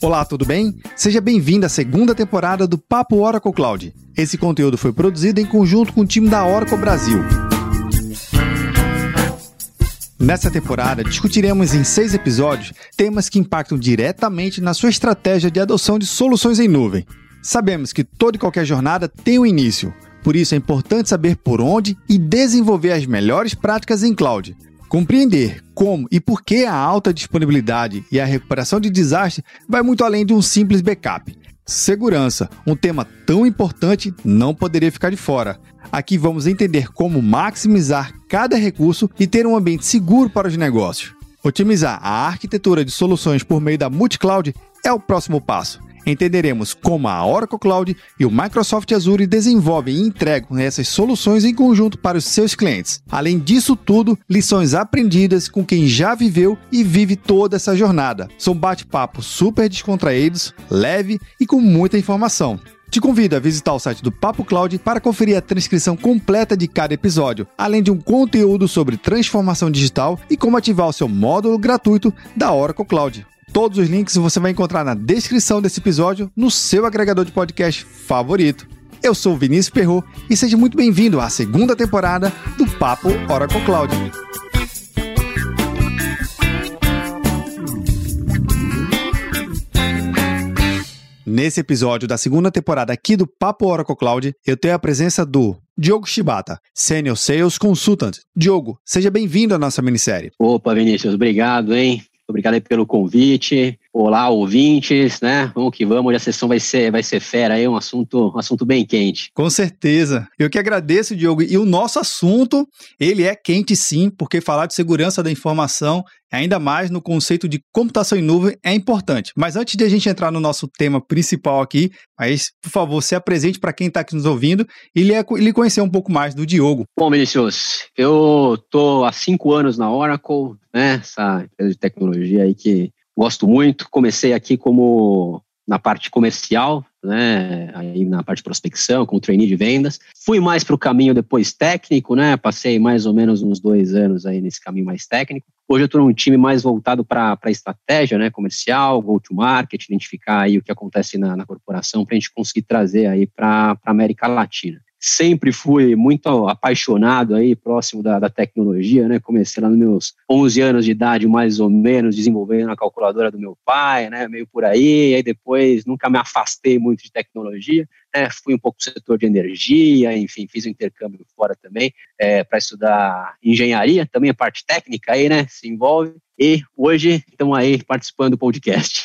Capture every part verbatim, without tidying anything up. Olá, tudo bem? Seja bem-vindo à segunda temporada do Papo Oracle Cloud. Esse conteúdo foi produzido em conjunto com o time da Oracle Brasil. Nessa temporada, discutiremos em seis episódios temas que impactam diretamente na sua estratégia de adoção de soluções em nuvem. Sabemos que toda e qualquer jornada tem um início, por isso é importante saber por onde e desenvolver as melhores práticas em cloud. Compreender como e por que a alta disponibilidade e a recuperação de desastre vai muito além de um simples backup. Segurança, um tema tão importante, não poderia ficar de fora. Aqui vamos entender como maximizar cada recurso e ter um ambiente seguro para os negócios. Otimizar a arquitetura de soluções por meio da multi-cloud é o próximo passo. Entenderemos como a Oracle Cloud e o Microsoft Azure desenvolvem e entregam essas soluções em conjunto para os seus clientes. Além disso tudo, lições aprendidas com quem já viveu e vive toda essa jornada. São bate-papos super descontraídos, leve e com muita informação. Te convido a visitar o site do Papo Cloud para conferir a transcrição completa de cada episódio, além de um conteúdo sobre transformação digital e como ativar o seu módulo gratuito da Oracle Cloud. Todos os links você vai encontrar na descrição desse episódio no seu agregador de podcast favorito. Eu sou o Vinícius Perrot e seja muito bem-vindo à segunda temporada do Papo Oracle Cloud. Nesse episódio da segunda temporada aqui do Papo Oracle Cloud, eu tenho a presença do Diogo Shibata, Senior Sales Consultant. Diogo, seja bem-vindo à nossa minissérie. Opa, Vinícius, obrigado, hein? Obrigado aí pelo convite. Olá, ouvintes, né? Vamos que vamos. Hoje a sessão vai ser, vai ser fera aí, um assunto, um assunto bem quente. Com certeza. Eu que agradeço, Diogo. E o nosso assunto, ele é quente sim, porque falar de segurança da informação, ainda mais no conceito de computação em nuvem, é importante. Mas antes de a gente entrar no nosso tema principal aqui, mas, por favor, se apresente para quem está aqui nos ouvindo e lhe conhecer um pouco mais do Diogo. Bom, Vinícius, eu estou há cinco anos na Oracle, né? Essa empresa de tecnologia aí que gosto muito. Comecei aqui como na parte comercial, né? Aí na parte de prospecção, como trainee de vendas. Fui mais para o caminho depois técnico, né? Passei mais ou menos uns dois anos aí nesse caminho mais técnico. Hoje eu estou num time mais voltado para a estratégia, né, comercial, go-to-market, identificar aí o que acontece na, na corporação para a gente conseguir trazer aí para a América Latina. Sempre fui muito apaixonado aí, próximo da, da tecnologia, né? Comecei lá nos meus onze anos de idade, mais ou menos, desenvolvendo a calculadora do meu pai, né? Meio por aí. E aí depois nunca me afastei muito de tecnologia, né? Fui um pouco pro setor de energia, enfim, fiz um intercâmbio fora também é, para estudar engenharia, também a parte técnica aí, né? Se envolve. E hoje estamos aí participando do podcast.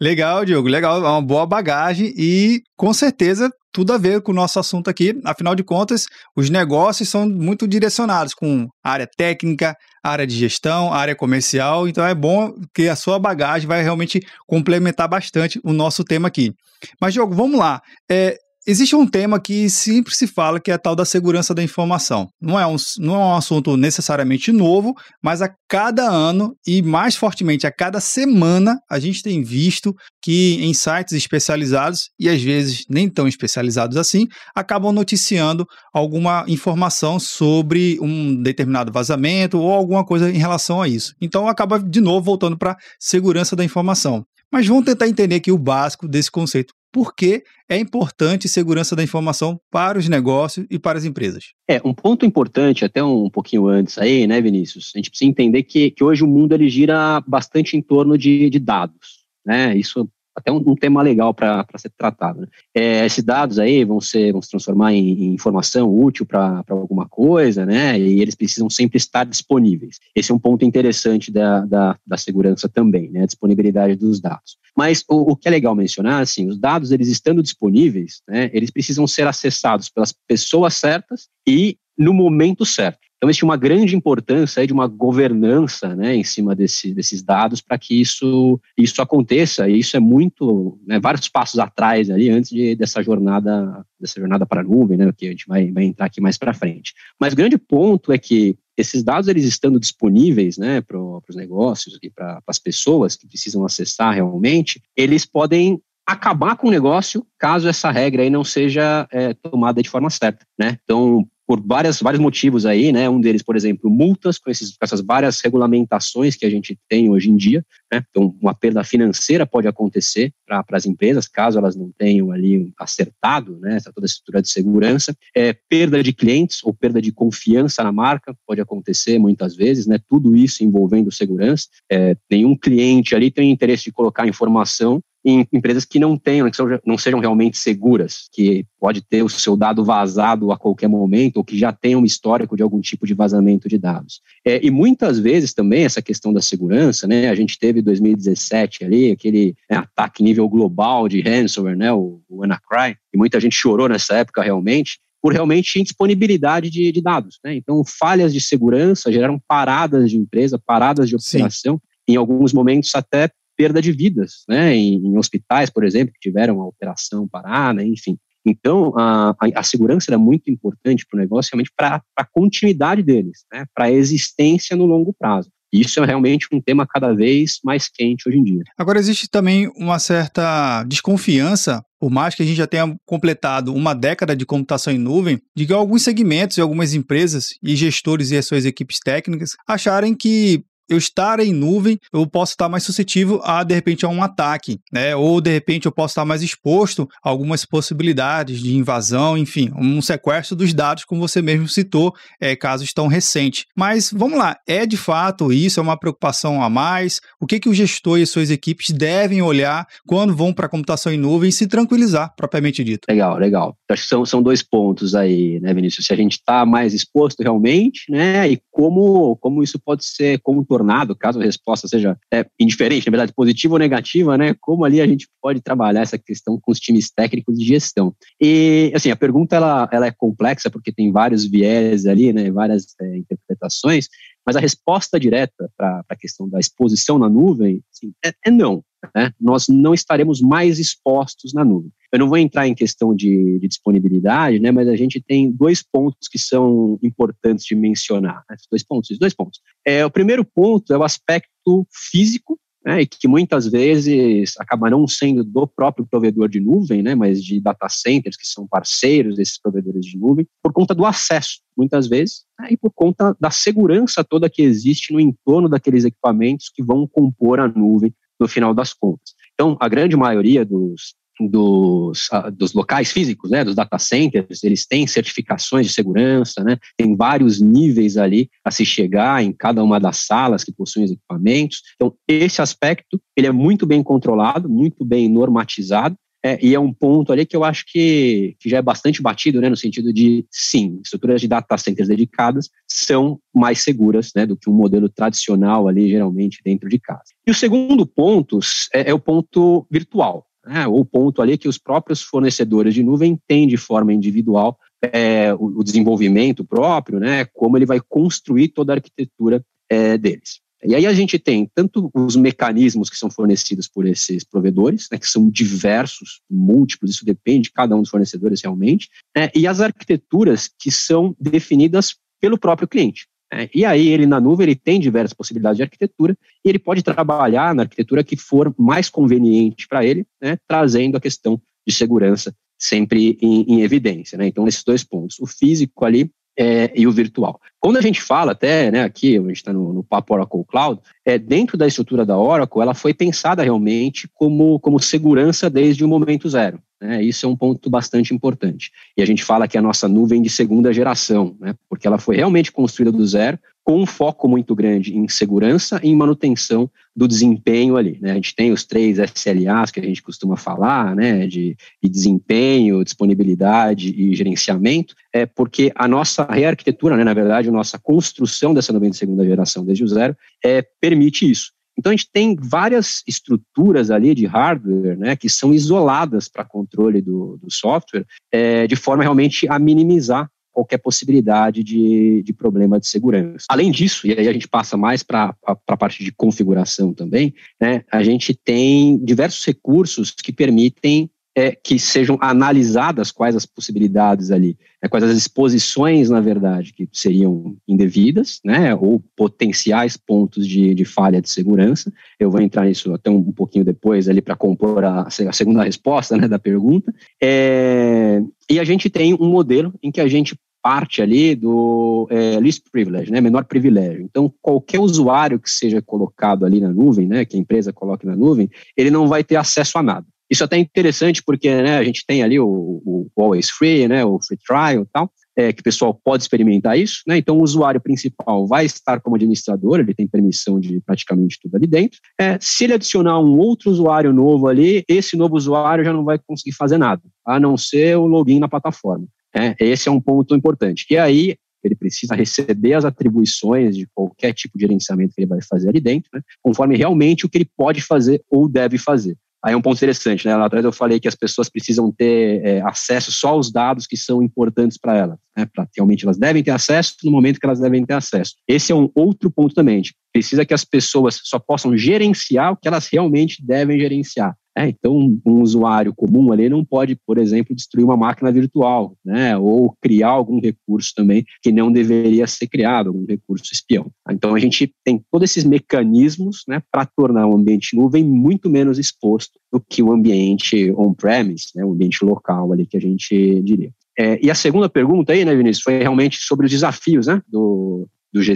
Legal, Diogo, legal, uma boa bagagem e com certeza tudo a ver com o nosso assunto aqui. Afinal de contas, os negócios são muito direcionados com a área técnica, a área de gestão, a área comercial, então é bom que a sua bagagem vai realmente complementar bastante o nosso tema aqui. Mas, Diogo, vamos lá. É, existe um tema que sempre se fala que é a tal da segurança da informação. Não é, um, não é um assunto necessariamente novo, mas a cada ano e mais fortemente a cada semana a gente tem visto que em sites especializados e às vezes nem tão especializados assim, acabam noticiando alguma informação sobre um determinado vazamento ou alguma coisa em relação a isso. Então acaba de novo voltando para a segurança da informação. Mas vamos tentar entender aqui o básico desse conceito. Por que é importante segurança da informação para os negócios e para as empresas? É, um ponto importante, até um pouquinho antes aí, né, Vinícius? A gente precisa entender que, que hoje o mundo ele gira bastante em torno de, de dados, né? Isso até um, um tema legal para ser tratado, né? É, esses dados aí vão, ser, vão se transformar em, em informação útil para alguma coisa, né? E eles precisam sempre estar disponíveis. Esse é um ponto interessante da, da, da segurança também, né? A disponibilidade dos dados. Mas o, o que é legal mencionar, assim, os dados, eles estando disponíveis, né, eles precisam ser acessados pelas pessoas certas e no momento certo. Então, existe uma grande importância aí de uma governança, né, em cima desse, desses dados para que isso, isso aconteça. E isso é muito, né, vários passos atrás ali antes de, dessa jornada, dessa jornada para a nuvem, né, que a gente vai, vai entrar aqui mais para frente. Mas o grande ponto é que esses dados, eles estando disponíveis, né, para os negócios e para as pessoas que precisam acessar realmente, eles podem acabar com o negócio caso essa regra aí não seja é, tomada de forma certa, né? Então, por várias, vários motivos aí, né? Um deles, por exemplo, multas, com, esses, com essas várias regulamentações que a gente tem hoje em dia, né? Então, uma perda financeira pode acontecer para as empresas, caso elas não tenham ali acertado, né, essa, toda a estrutura de segurança. É, perda de clientes ou perda de confiança na marca pode acontecer muitas vezes, né? Tudo isso envolvendo segurança. É, nenhum cliente ali tem interesse de colocar informação em empresas que não tenham, que são, não sejam realmente seguras, que pode ter o seu dado vazado a qualquer momento ou que já tenham um histórico de algum tipo de vazamento de dados. É, e muitas vezes também essa questão da segurança, né? A gente teve em dois mil e dezessete ali aquele, né, ataque nível global de ransomware, né? O, o WannaCry, e muita gente chorou nessa época realmente, por realmente indisponibilidade de, de dados, né? Então, falhas de segurança geraram paradas de empresa, paradas de operação, Sim. em alguns momentos até perda de vidas, né? Em, em hospitais, por exemplo, que tiveram a operação parada, enfim. Então, a, a segurança era muito importante para o negócio, realmente para a continuidade deles, né? Para a existência no longo prazo. Isso é realmente um tema cada vez mais quente hoje em dia. Agora, existe também uma certa desconfiança, por mais que a gente já tenha completado uma década de computação em nuvem, de que alguns segmentos e algumas empresas e gestores e as suas equipes técnicas acharem que eu estar em nuvem, eu posso estar mais suscetível a, de repente, a um ataque, né? Ou, de repente, eu posso estar mais exposto a algumas possibilidades de invasão, enfim, um sequestro dos dados, como você mesmo citou, é, casos tão recentes. Mas, vamos lá, é de fato isso? É uma preocupação a mais? O que, que o gestor e suas equipes devem olhar quando vão para a computação em nuvem e se tranquilizar, propriamente dito? Legal, legal. Acho que são, são dois pontos aí, né, Vinícius? Se a gente está mais exposto realmente, né? E como, como isso pode ser contornado, caso a resposta seja é, indiferente, na verdade, positiva ou negativa, né? Como ali a gente pode trabalhar essa questão com os times técnicos de gestão. E, assim, a pergunta ela, ela é complexa porque tem vários viés ali, né? Várias é, interpretações, mas a resposta direta para a questão da exposição na nuvem, assim, é, é não. Né? Nós não estaremos mais expostos na nuvem. Eu não vou entrar em questão de, de disponibilidade, né? Mas a gente tem dois pontos que são importantes de mencionar. Né? Dois pontos, esses dois pontos. É, o primeiro ponto é o aspecto físico, né? E que muitas vezes acaba não sendo do próprio provedor de nuvem, né? Mas de data centers que são parceiros desses provedores de nuvem, por conta do acesso, muitas vezes, né? E por conta da segurança toda que existe no entorno daqueles equipamentos que vão compor a nuvem no final das contas. Então, a grande maioria dos, dos, uh, dos locais físicos, né, dos data centers, eles têm certificações de segurança, né, tem vários níveis ali a se chegar em cada uma das salas que possuem os equipamentos. Então, esse aspecto, ele é muito bem controlado, muito bem normatizado, é, e é um ponto ali que eu acho que, que já é bastante batido, né, no sentido de, sim, estruturas de data centers dedicadas são mais seguras, né, do que um modelo tradicional ali, geralmente, dentro de casa. E o segundo ponto é, é o ponto virtual, né, ou o ponto ali que os próprios fornecedores de nuvem têm de forma individual é, o, o desenvolvimento próprio, né, como ele vai construir toda a arquitetura é, deles. E aí a gente tem tanto os mecanismos que são fornecidos por esses provedores, né, que são diversos, múltiplos, isso depende de cada um dos fornecedores realmente, né, e as arquiteturas que são definidas pelo próprio cliente. Né, e aí ele na nuvem ele tem diversas possibilidades de arquitetura e ele pode trabalhar na arquitetura que for mais conveniente para ele, né, trazendo a questão de segurança sempre em, em evidência. Né. Então esses dois pontos, o físico ali, É, e o virtual. Quando a gente fala até, né, aqui, a gente está no, no papo Oracle Cloud, é, dentro da estrutura da Oracle, ela foi pensada realmente como, como segurança desde o momento zero. Né? Isso é um ponto bastante importante. E a gente fala que é a nossa nuvem de segunda geração, né? Porque ela foi realmente construída do zero, com um foco muito grande em segurança e em manutenção do desempenho ali. Né? A gente tem os três S L As que a gente costuma falar, né? de, de desempenho, disponibilidade e gerenciamento, é porque a nossa rearquitetura, né? Na verdade, a nossa construção dessa nuvem de segunda geração desde o zero, é, permite isso. Então, a gente tem várias estruturas ali de hardware, né, que são isoladas para controle do, do software, é, de forma realmente a minimizar qualquer possibilidade de, de problema de segurança. Além disso, e aí a gente passa mais para a parte de configuração também, né, a gente tem diversos recursos que permitem é, que sejam analisadas quais as possibilidades ali, né, quais as exposições, na verdade, que seriam indevidas, né, ou potenciais pontos de, de falha de segurança. Eu vou entrar nisso até um pouquinho depois ali para compor a, a segunda resposta, né, da pergunta. É, e a gente tem um modelo em que a gente parte ali do é, least privilege, né, menor privilégio. Então, qualquer usuário que seja colocado ali na nuvem, né, que a empresa coloque na nuvem, ele não vai ter acesso a nada. Isso até é interessante porque, né, a gente tem ali o, o Always Free, né, o Free Trial e tal, é, que o pessoal pode experimentar isso, né? Então o usuário principal vai estar como administrador, ele tem permissão de praticamente tudo ali dentro. É, se ele adicionar um outro usuário novo ali, esse novo usuário já não vai conseguir fazer nada, a não ser o login na plataforma. É, esse é um ponto importante. E aí ele precisa receber as atribuições de qualquer tipo de gerenciamento que ele vai fazer ali dentro, né? Conforme realmente o que ele pode fazer ou deve fazer. Aí é um ponto interessante, né? Lá atrás eu falei que as pessoas precisam ter é, acesso só aos dados que são importantes para elas, né? Realmente elas devem ter acesso no momento que elas devem ter acesso. Esse é um outro ponto também. Precisa que as pessoas só possam gerenciar o que elas realmente devem gerenciar. É, então, um usuário comum ali não pode, por exemplo, destruir uma máquina virtual, né, ou criar algum recurso também que não deveria ser criado, algum recurso espião. Então, a gente tem todos esses mecanismos, né, para tornar o ambiente nuvem muito menos exposto do que o ambiente on-premise, né, o ambiente local ali que a gente diria. É, e a segunda pergunta aí, né, Vinícius, foi realmente sobre os desafios, né, do...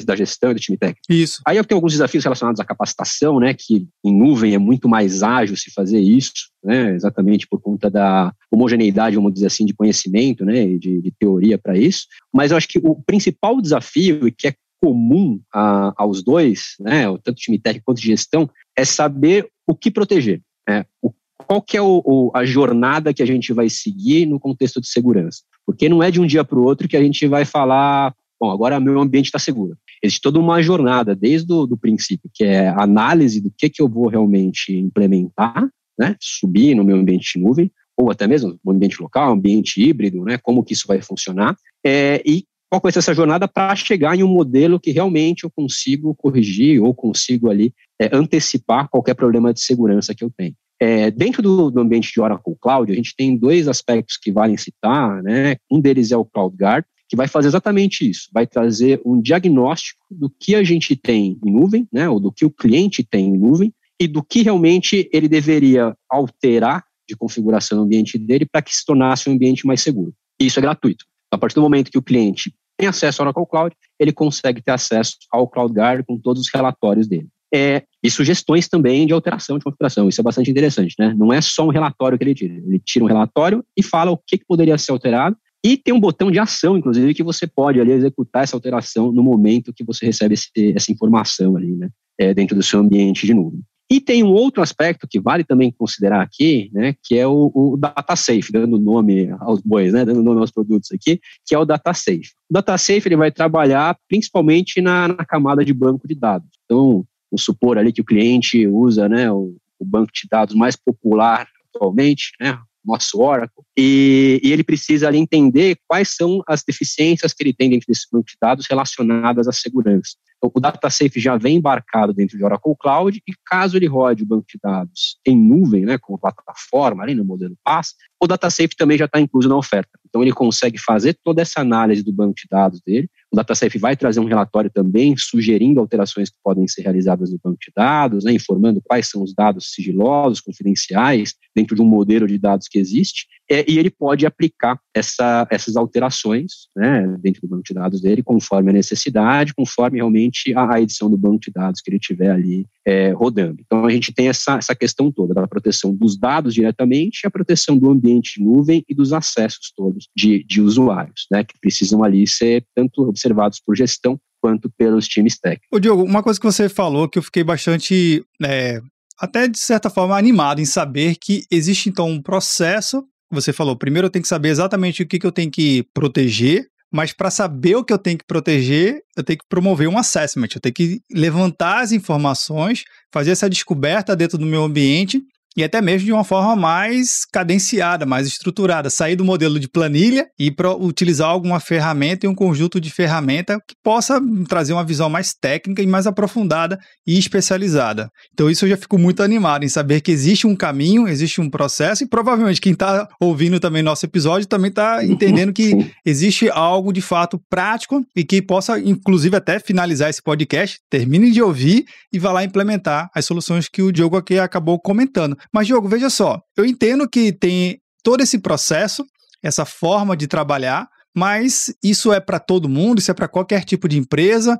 da gestão e do time técnico. Isso. Aí eu tenho alguns desafios relacionados à capacitação, né, que em nuvem é muito mais ágil se fazer isso, né, exatamente por conta da homogeneidade, vamos dizer assim, de conhecimento, né, e de, de teoria para isso. Mas eu acho que o principal desafio, e que é comum a, aos dois, né, tanto time técnico quanto gestão, é saber o que proteger, né, o qual que é o, o, a jornada que a gente vai seguir no contexto de segurança. Porque não é de um dia para o outro que a gente vai falar... Bom, agora meu ambiente está seguro. Existe toda uma jornada, desde o do princípio, que é a análise do que, que eu vou realmente implementar, né? Subir no meu ambiente de nuvem, ou até mesmo no ambiente local, ambiente híbrido, né? Como que isso vai funcionar, é, e qual vai ser essa jornada para chegar em um modelo que realmente eu consigo corrigir ou consigo ali é, antecipar qualquer problema de segurança que eu tenho. É, dentro do, do ambiente de Oracle Cloud, a gente tem dois aspectos que valem citar, né? Um deles é o CloudGuard, que vai fazer exatamente isso, vai trazer um diagnóstico do que a gente tem em nuvem, né, ou do que o cliente tem em nuvem, e do que realmente ele deveria alterar de configuração no ambiente dele para que se tornasse um ambiente mais seguro. E isso é gratuito. A partir do momento que o cliente tem acesso ao Oracle Cloud, ele consegue ter acesso ao CloudGuard com todos os relatórios dele. É, e sugestões também de alteração de configuração. Isso é bastante interessante, né? Não é só um relatório que ele tira. Ele tira um relatório e fala o que, que poderia ser alterado. E tem um botão de ação, inclusive, que você pode ali executar essa alteração no momento que você recebe esse, essa informação ali, né, é, dentro do seu ambiente de nuvem. E tem um outro aspecto que vale também considerar aqui, né, que é o, o Data Safe, dando nome aos bois, né, dando nome aos produtos aqui, que é o Data Safe. O Data Safe ele vai trabalhar principalmente na, na camada de banco de dados. Então, vamos supor ali que o cliente usa, né, o, o banco de dados mais popular atualmente, né, nosso Oracle, e, e ele precisa ali entender quais são as deficiências que ele tem dentro desse banco de dados relacionadas à segurança. Então, o Data Safe já vem embarcado dentro de Oracle Cloud e caso ele rode o banco de dados em nuvem, né, como plataforma, ali no modelo PaaS, o Data Safe também já está incluso na oferta. Então, ele consegue fazer toda essa análise do banco de dados dele. O Data Safe vai trazer um relatório também sugerindo alterações que podem ser realizadas no banco de dados, né, informando quais são os dados sigilosos, confidenciais, dentro de um modelo de dados que existe. É, e ele pode aplicar essa, essas alterações, né, dentro do banco de dados dele, conforme a necessidade, conforme realmente a, a edição do banco de dados que ele tiver ali é, rodando. Então, a gente tem essa, essa questão toda da proteção dos dados diretamente, a proteção do ambiente de nuvem e dos acessos todos de, de usuários, né, que precisam ali ser tanto observados por gestão quanto pelos times técnicos. Ô Diogo, uma coisa que você falou que eu fiquei bastante, é, até de certa forma, animado em saber que existe, então, um processo. Você falou, primeiro eu tenho que saber exatamente o que, que eu tenho que proteger, mas para saber o que eu tenho que proteger, eu tenho que promover um assessment, eu tenho que levantar as informações, fazer essa descoberta dentro do meu ambiente e até mesmo de uma forma mais cadenciada, mais estruturada, sair do modelo de planilha e para utilizar alguma ferramenta e um conjunto de ferramenta que possa trazer uma visão mais técnica e mais aprofundada e especializada. Então isso eu já fico muito animado em saber que existe um caminho, existe um processo e provavelmente quem está ouvindo também nosso episódio também está entendendo que existe algo de fato prático e que possa inclusive até finalizar esse podcast, termine de ouvir e vá lá implementar as soluções que o Diogo aqui acabou comentando. Mas, Diogo, veja só, eu entendo que tem todo esse processo, essa forma de trabalhar, mas isso é para todo mundo, isso é para qualquer tipo de empresa.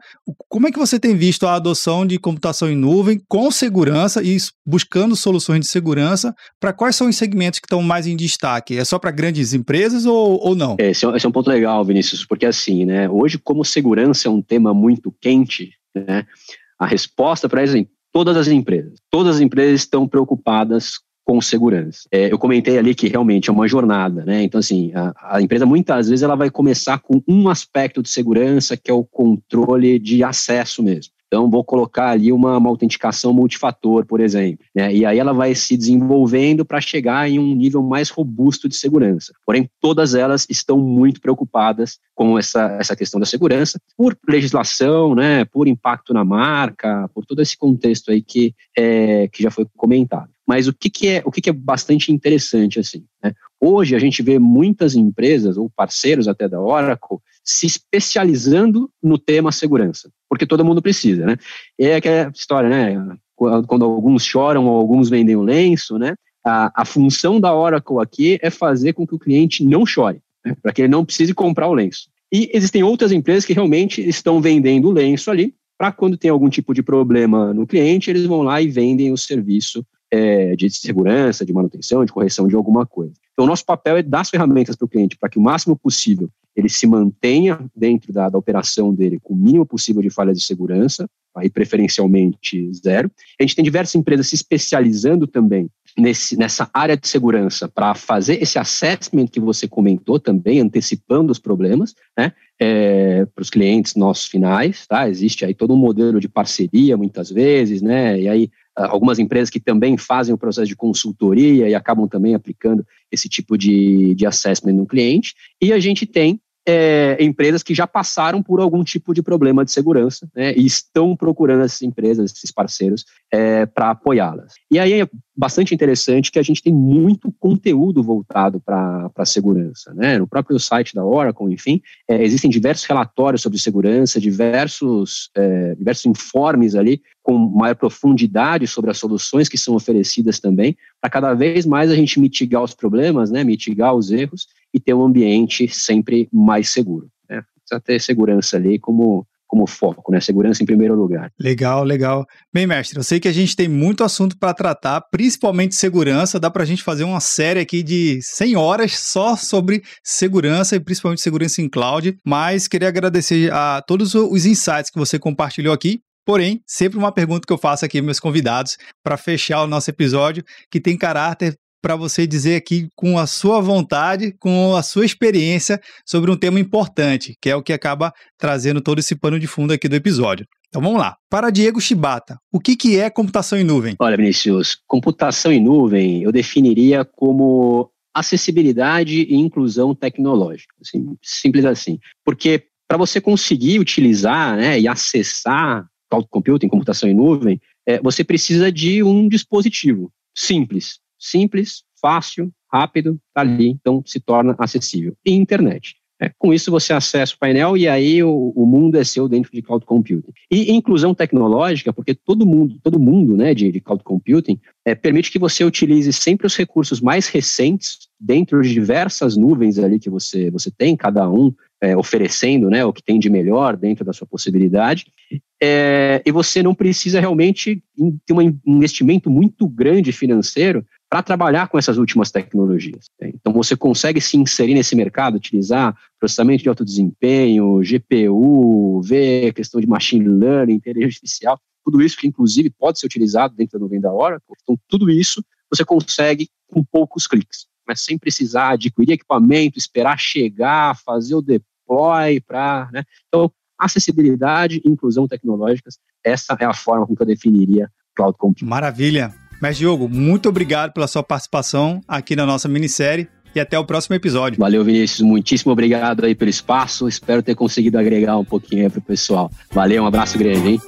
Como é que você tem visto a adoção de computação em nuvem com segurança e buscando soluções de segurança? Para quais são os segmentos que estão mais em destaque? É só para grandes empresas ou, ou não? Esse é, esse é um ponto legal, Vinícius, porque assim, né, hoje como segurança é um tema muito quente, né, a resposta para isso é todas as empresas. Todas as empresas estão preocupadas com segurança. É, eu comentei ali que realmente é uma jornada, né? Então, assim, a, a empresa muitas vezes ela vai começar com um aspecto de segurança que é o controle de acesso mesmo. Então, vou colocar ali uma, uma autenticação multifator, por exemplo, né? E aí ela vai se desenvolvendo para chegar em um nível mais robusto de segurança. Porém, todas elas estão muito preocupadas com essa, essa questão da segurança, por legislação, né? Por impacto na marca, por todo esse contexto aí que, é, que já foi comentado. Mas o que, que, é, o que, que é bastante interessante, assim, né? Hoje a gente vê muitas empresas, ou parceiros até da Oracle, se especializando no tema segurança, porque todo mundo precisa, né? É aquela história, né? Quando alguns choram ou alguns vendem o lenço, né? A, a função da Oracle aqui é fazer com que o cliente não chore, né? Para que ele não precise comprar o lenço. E existem outras empresas que realmente estão vendendo o lenço ali, para quando tem algum tipo de problema no cliente, eles vão lá e vendem o serviço É, de segurança, de manutenção, de correção de alguma coisa. Então, o nosso papel é dar as ferramentas para o cliente para que o máximo possível ele se mantenha dentro da, da operação dele com o mínimo possível de falhas de segurança, aí preferencialmente zero. A gente tem diversas empresas se especializando também nesse, nessa área de segurança para fazer esse assessment que você comentou também, antecipando os problemas, né? É, para os clientes nossos finais, tá? Existe aí todo um modelo de parceria muitas vezes, né? E aí algumas empresas que também fazem o processo de consultoria e acabam também aplicando esse tipo de, de assessment no cliente. E a gente tem é, empresas que já passaram por algum tipo de problema de segurança, né? E estão procurando essas empresas, esses parceiros, é, para apoiá-las. E aí é bastante interessante que a gente tem muito conteúdo voltado para a segurança, né? No próprio site da Oracle, enfim, é, existem diversos relatórios sobre segurança, diversos, é, diversos informes ali com maior profundidade sobre as soluções que são oferecidas também, para cada vez mais a gente mitigar os problemas, né? Mitigar os erros e ter um ambiente sempre mais seguro, né? Precisa ter segurança ali como... como foco, né? Segurança em primeiro lugar. Legal, legal. Bem, mestre, eu sei que a gente tem muito assunto para tratar, principalmente segurança. Dá para a gente fazer uma série aqui de cem horas só sobre segurança e principalmente segurança em cloud, mas queria agradecer a todos os insights que você compartilhou aqui. Porém, sempre uma pergunta que eu faço aqui aos meus convidados para fechar o nosso episódio, que tem caráter para você dizer aqui com a sua vontade, com a sua experiência sobre um tema importante, que é o que acaba trazendo todo esse pano de fundo aqui do episódio. Então vamos lá. Para Diogo Shibata, o que, que é computação em nuvem? Olha, Vinícius, computação em nuvem eu definiria como acessibilidade e inclusão tecnológica. Assim, simples assim. Porque para você conseguir utilizar, né, e acessar cloud computing, computação em nuvem, é, você precisa de um dispositivo simples. Simples, fácil, rápido, tá ali, então se torna acessível. E internet. Né? Com isso você acessa o painel e aí o, o mundo é seu dentro de cloud computing. E inclusão tecnológica, porque todo mundo, todo mundo, né, de, de cloud computing é, permite que você utilize sempre os recursos mais recentes dentro de diversas nuvens ali que você, você tem, cada um é, oferecendo, né, o que tem de melhor dentro da sua possibilidade. É, e você não precisa realmente ter um investimento muito grande financeiro para trabalhar com essas últimas tecnologias. Então, você consegue se inserir nesse mercado, utilizar processamento de alto desempenho, G P U, ver questão de machine learning, inteligência artificial, tudo isso que, inclusive, pode ser utilizado dentro da nuvem da Oracle. Então, tudo isso você consegue com poucos cliques, mas sem precisar adquirir equipamento, esperar chegar, fazer o deploy para, né? Então, acessibilidade e inclusão tecnológicas, essa é a forma como eu definiria cloud computing. Maravilha! Mas, Diogo, muito obrigado pela sua participação aqui na nossa minissérie e até o próximo episódio. Valeu, Vinícius. Muitíssimo obrigado aí pelo espaço. Espero ter conseguido agregar um pouquinho aí pro pessoal. Valeu, um abraço grande, hein?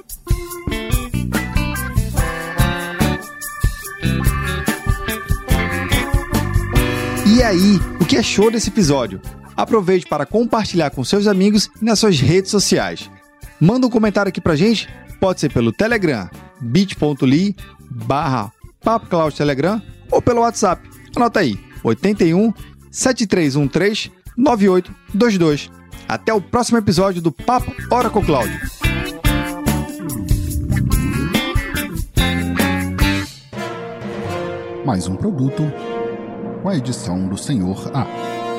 E aí, o que achou desse episódio? Aproveite para compartilhar com seus amigos e nas suas redes sociais. Manda um comentário aqui pra gente. Pode ser pelo Telegram, bit.ly, barra Papo Cloud Telegram, ou pelo WhatsApp. Anota aí, oito um, sete três um três, nove oito dois dois. Até o próximo episódio do Papo Oracle Cloud. Mais um produto com a edição do Senhor A.